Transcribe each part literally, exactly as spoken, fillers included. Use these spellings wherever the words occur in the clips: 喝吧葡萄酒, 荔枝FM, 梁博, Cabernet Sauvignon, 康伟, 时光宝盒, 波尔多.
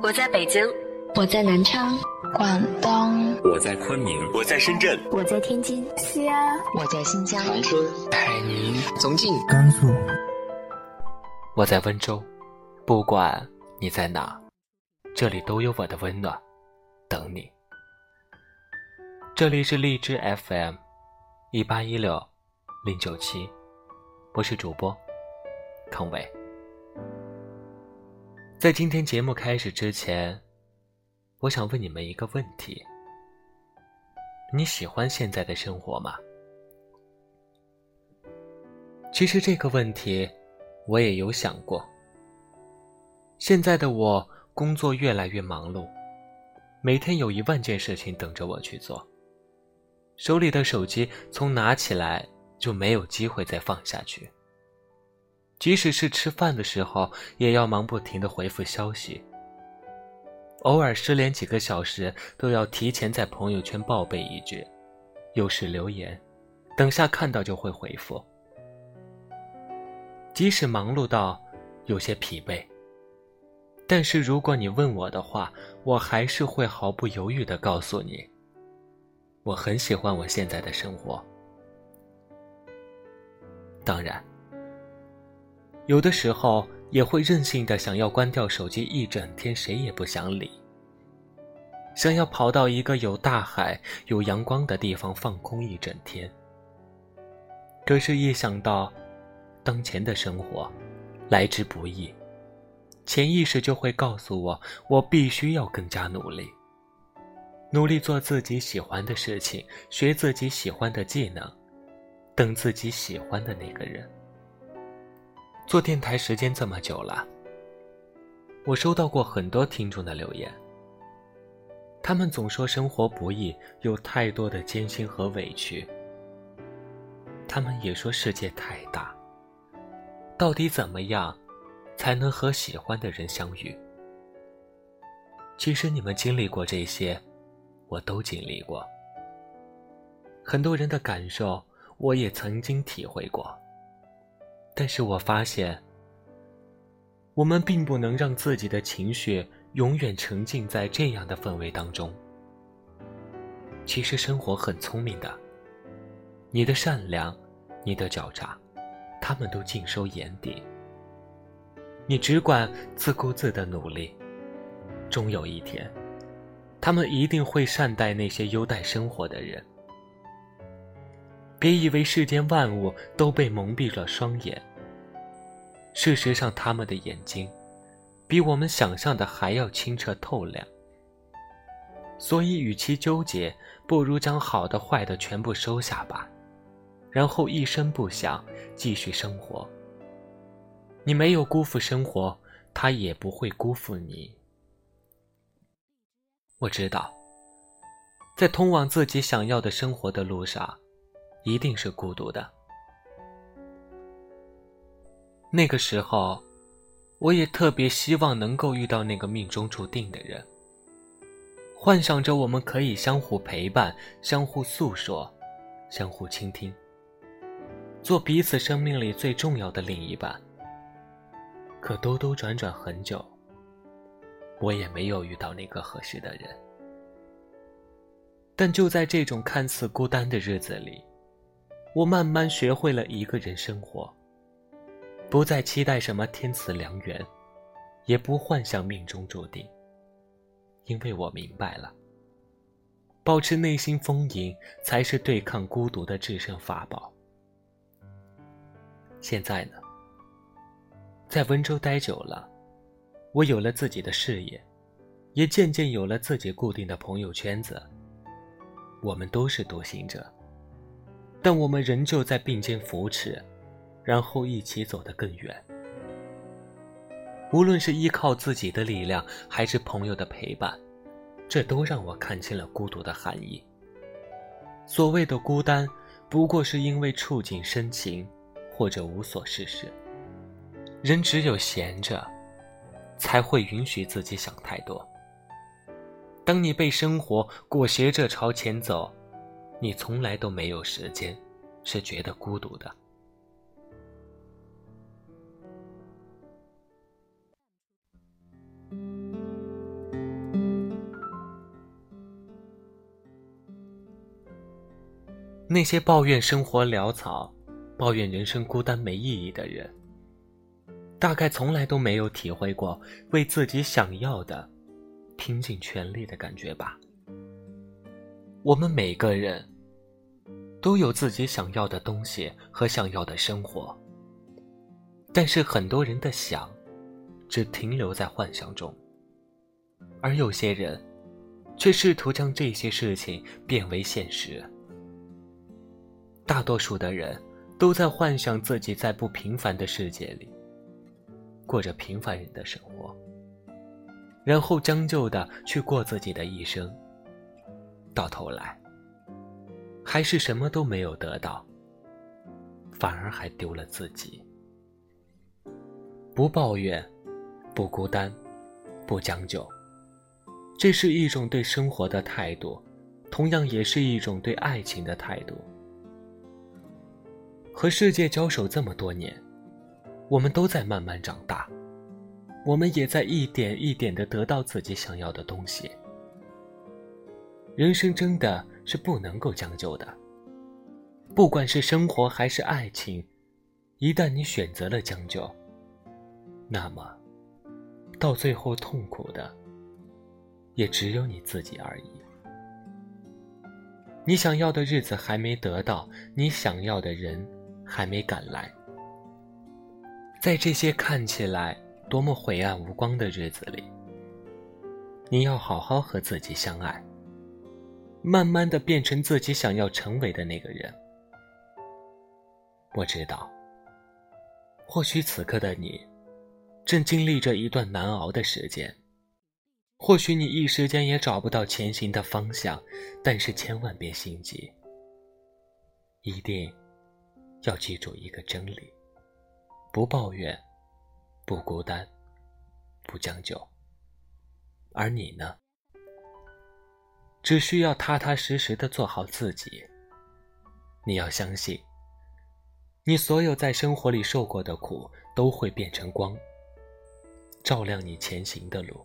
我在北京，我在南昌，广东，我在昆明，我在深圳，我在天津，西安，我在新疆，长春，海宁，重庆，甘肃，我在温州。不管你在哪，这里都有我的温暖等你。这里是荔枝 F M 一八一六零九七，我是主播康伟。在今天节目开始之前，我想问你们一个问题：你喜欢现在的生活吗？其实这个问题我也有想过。现在的我工作越来越忙碌，每天有一万件事情等着我去做，手里的手机从拿起来就没有机会再放下去，即使是吃饭的时候也要忙不停地回复消息，偶尔失联几个小时都要提前在朋友圈报备一句，有时留言等下看到就会回复。即使忙碌到有些疲惫，但是如果你问我的话，我还是会毫不犹豫地告诉你，我很喜欢我现在的生活。当然有的时候也会任性的想要关掉手机一整天，谁也不想理，想要跑到一个有大海有阳光的地方放空一整天。可是一想到当前的生活来之不易，潜意识就会告诉我，我必须要更加努力，努力做自己喜欢的事情，学自己喜欢的技能，等自己喜欢的那个人。做电台时间这么久了，我收到过很多听众的留言，他们总说生活不易，有太多的艰辛和委屈，他们也说世界太大，到底怎么样才能和喜欢的人相遇。其实你们经历过这些，我都经历过，很多人的感受我也曾经体会过，但是我发现，我们并不能让自己的情绪永远沉浸在这样的氛围当中。其实生活很聪明的，你的善良，你的狡诈，他们都尽收眼底。你只管自顾自的努力，终有一天，他们一定会善待那些优待生活的人。别以为世间万物都被蒙蔽了双眼，事实上他们的眼睛比我们想象的还要清澈透亮。所以与其纠结，不如将好的坏的全部收下吧，然后一声不响继续生活。你没有辜负生活，它也不会辜负你。我知道，在通往自己想要的生活的路上一定是孤独的。那个时候，我也特别希望能够遇到那个命中注定的人，幻想着我们可以相互陪伴，相互诉说，相互倾听，做彼此生命里最重要的另一半。可兜兜转转很久，我也没有遇到那个合适的人。但就在这种看似孤单的日子里，我慢慢学会了一个人生活，不再期待什么天赐良缘，也不幻想命中注定，因为我明白了，保持内心丰盈才是对抗孤独的制胜法宝。现在呢，在温州待久了，我有了自己的事业，也渐渐有了自己固定的朋友圈子。我们都是独行者，但我们仍旧在并肩扶持，然后一起走得更远。无论是依靠自己的力量，还是朋友的陪伴，这都让我看清了孤独的含义。所谓的孤单，不过是因为触景生情，或者无所事事。人只有闲着，才会允许自己想太多。当你被生活裹挟着朝前走，你从来都没有时间是觉得孤独的。那些抱怨生活潦草、抱怨人生孤单没意义的人，大概从来都没有体会过为自己想要的拼尽全力的感觉吧。我们每个人都有自己想要的东西和想要的生活，但是很多人的想只停留在幻想中，而有些人却试图将这些事情变为现实。大多数的人都在幻想自己在不平凡的世界里过着平凡人的生活，然后将就的去过自己的一生，到头来还是什么都没有得到，反而还丢了自己。不抱怨，不孤单，不将就，这是一种对生活的态度，同样也是一种对爱情的态度。和世界交手这么多年，我们都在慢慢长大，我们也在一点一点地得到自己想要的东西。人生真的是不能够将就的，不管是生活还是爱情，一旦你选择了将就，那么到最后痛苦的也只有你自己而已。你想要的日子还没得到，你想要的人还没赶来。在这些看起来多么晦暗无光的日子里，你要好好和自己相爱，慢慢地变成自己想要成为的那个人。我知道，或许此刻的你正经历着一段难熬的时间，或许你一时间也找不到前行的方向，但是千万别心急，一定要记住一个真理：不抱怨，不孤单，不将就。而你呢？只需要踏踏实实地做好自己。你要相信，你所有在生活里受过的苦都会变成光，照亮你前行的路。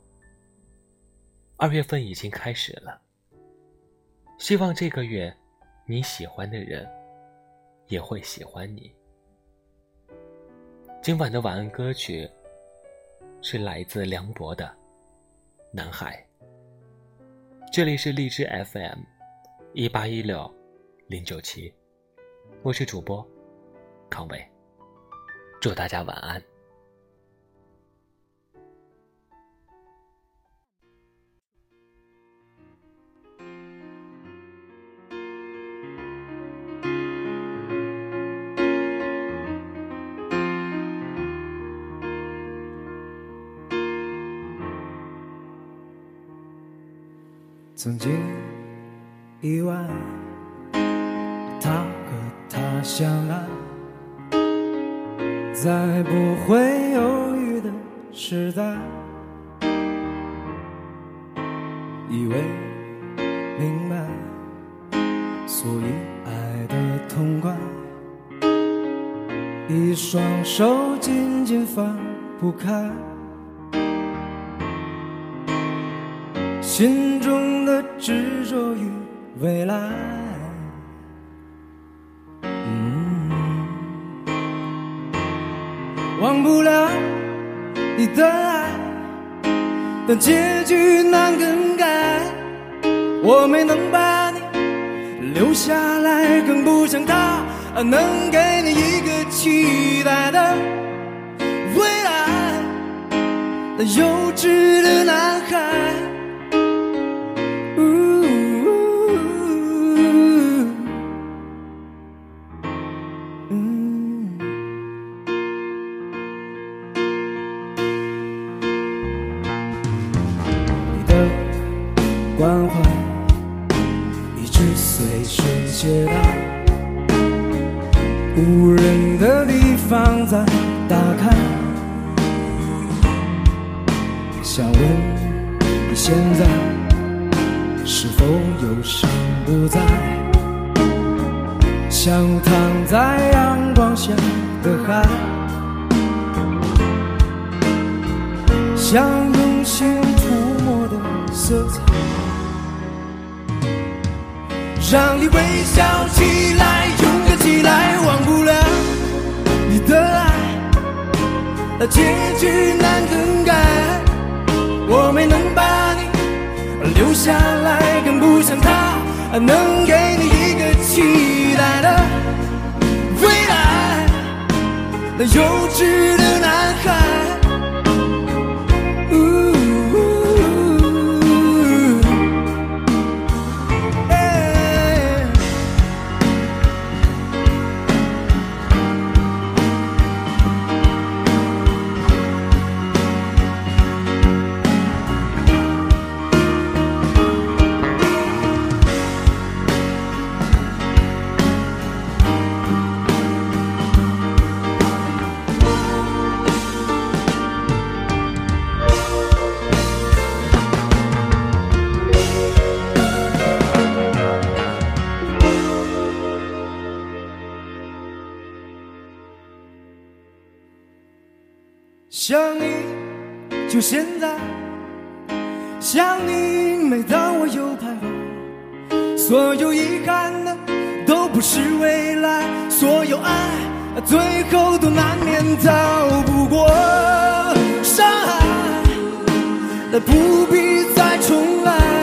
二月份已经开始了，希望这个月你喜欢的人也会喜欢你。今晚的晚安歌曲是来自梁博的《男孩》。这里是荔枝 F M 一八一六零九七，我是主播康伟，祝大家晚安。曾经意外他和她相爱，在不会犹豫的时代，以为明白，所以爱得痛快，一双手紧紧放不开，心中的执着与未来、嗯、忘不了你的爱，但结局难更改，我没能把你留下来，更不像他能给你一个期待的未来。但幼稚的男孩关怀一直随身携带，无人的地方再打开，想问你现在是否忧伤不再，像躺在阳光下的海，像用心涂抹的色彩，让你微笑起来，勇敢起来，忘不了你的爱，那结局难更改。我没能把你留下来，更不像他能给你一个期待的未来。那幼稚的男孩。 想你就现在，想你每当我又徘徊，所有遗憾的都不是未来，所有爱最后都难免逃不过伤害，但不必再重来。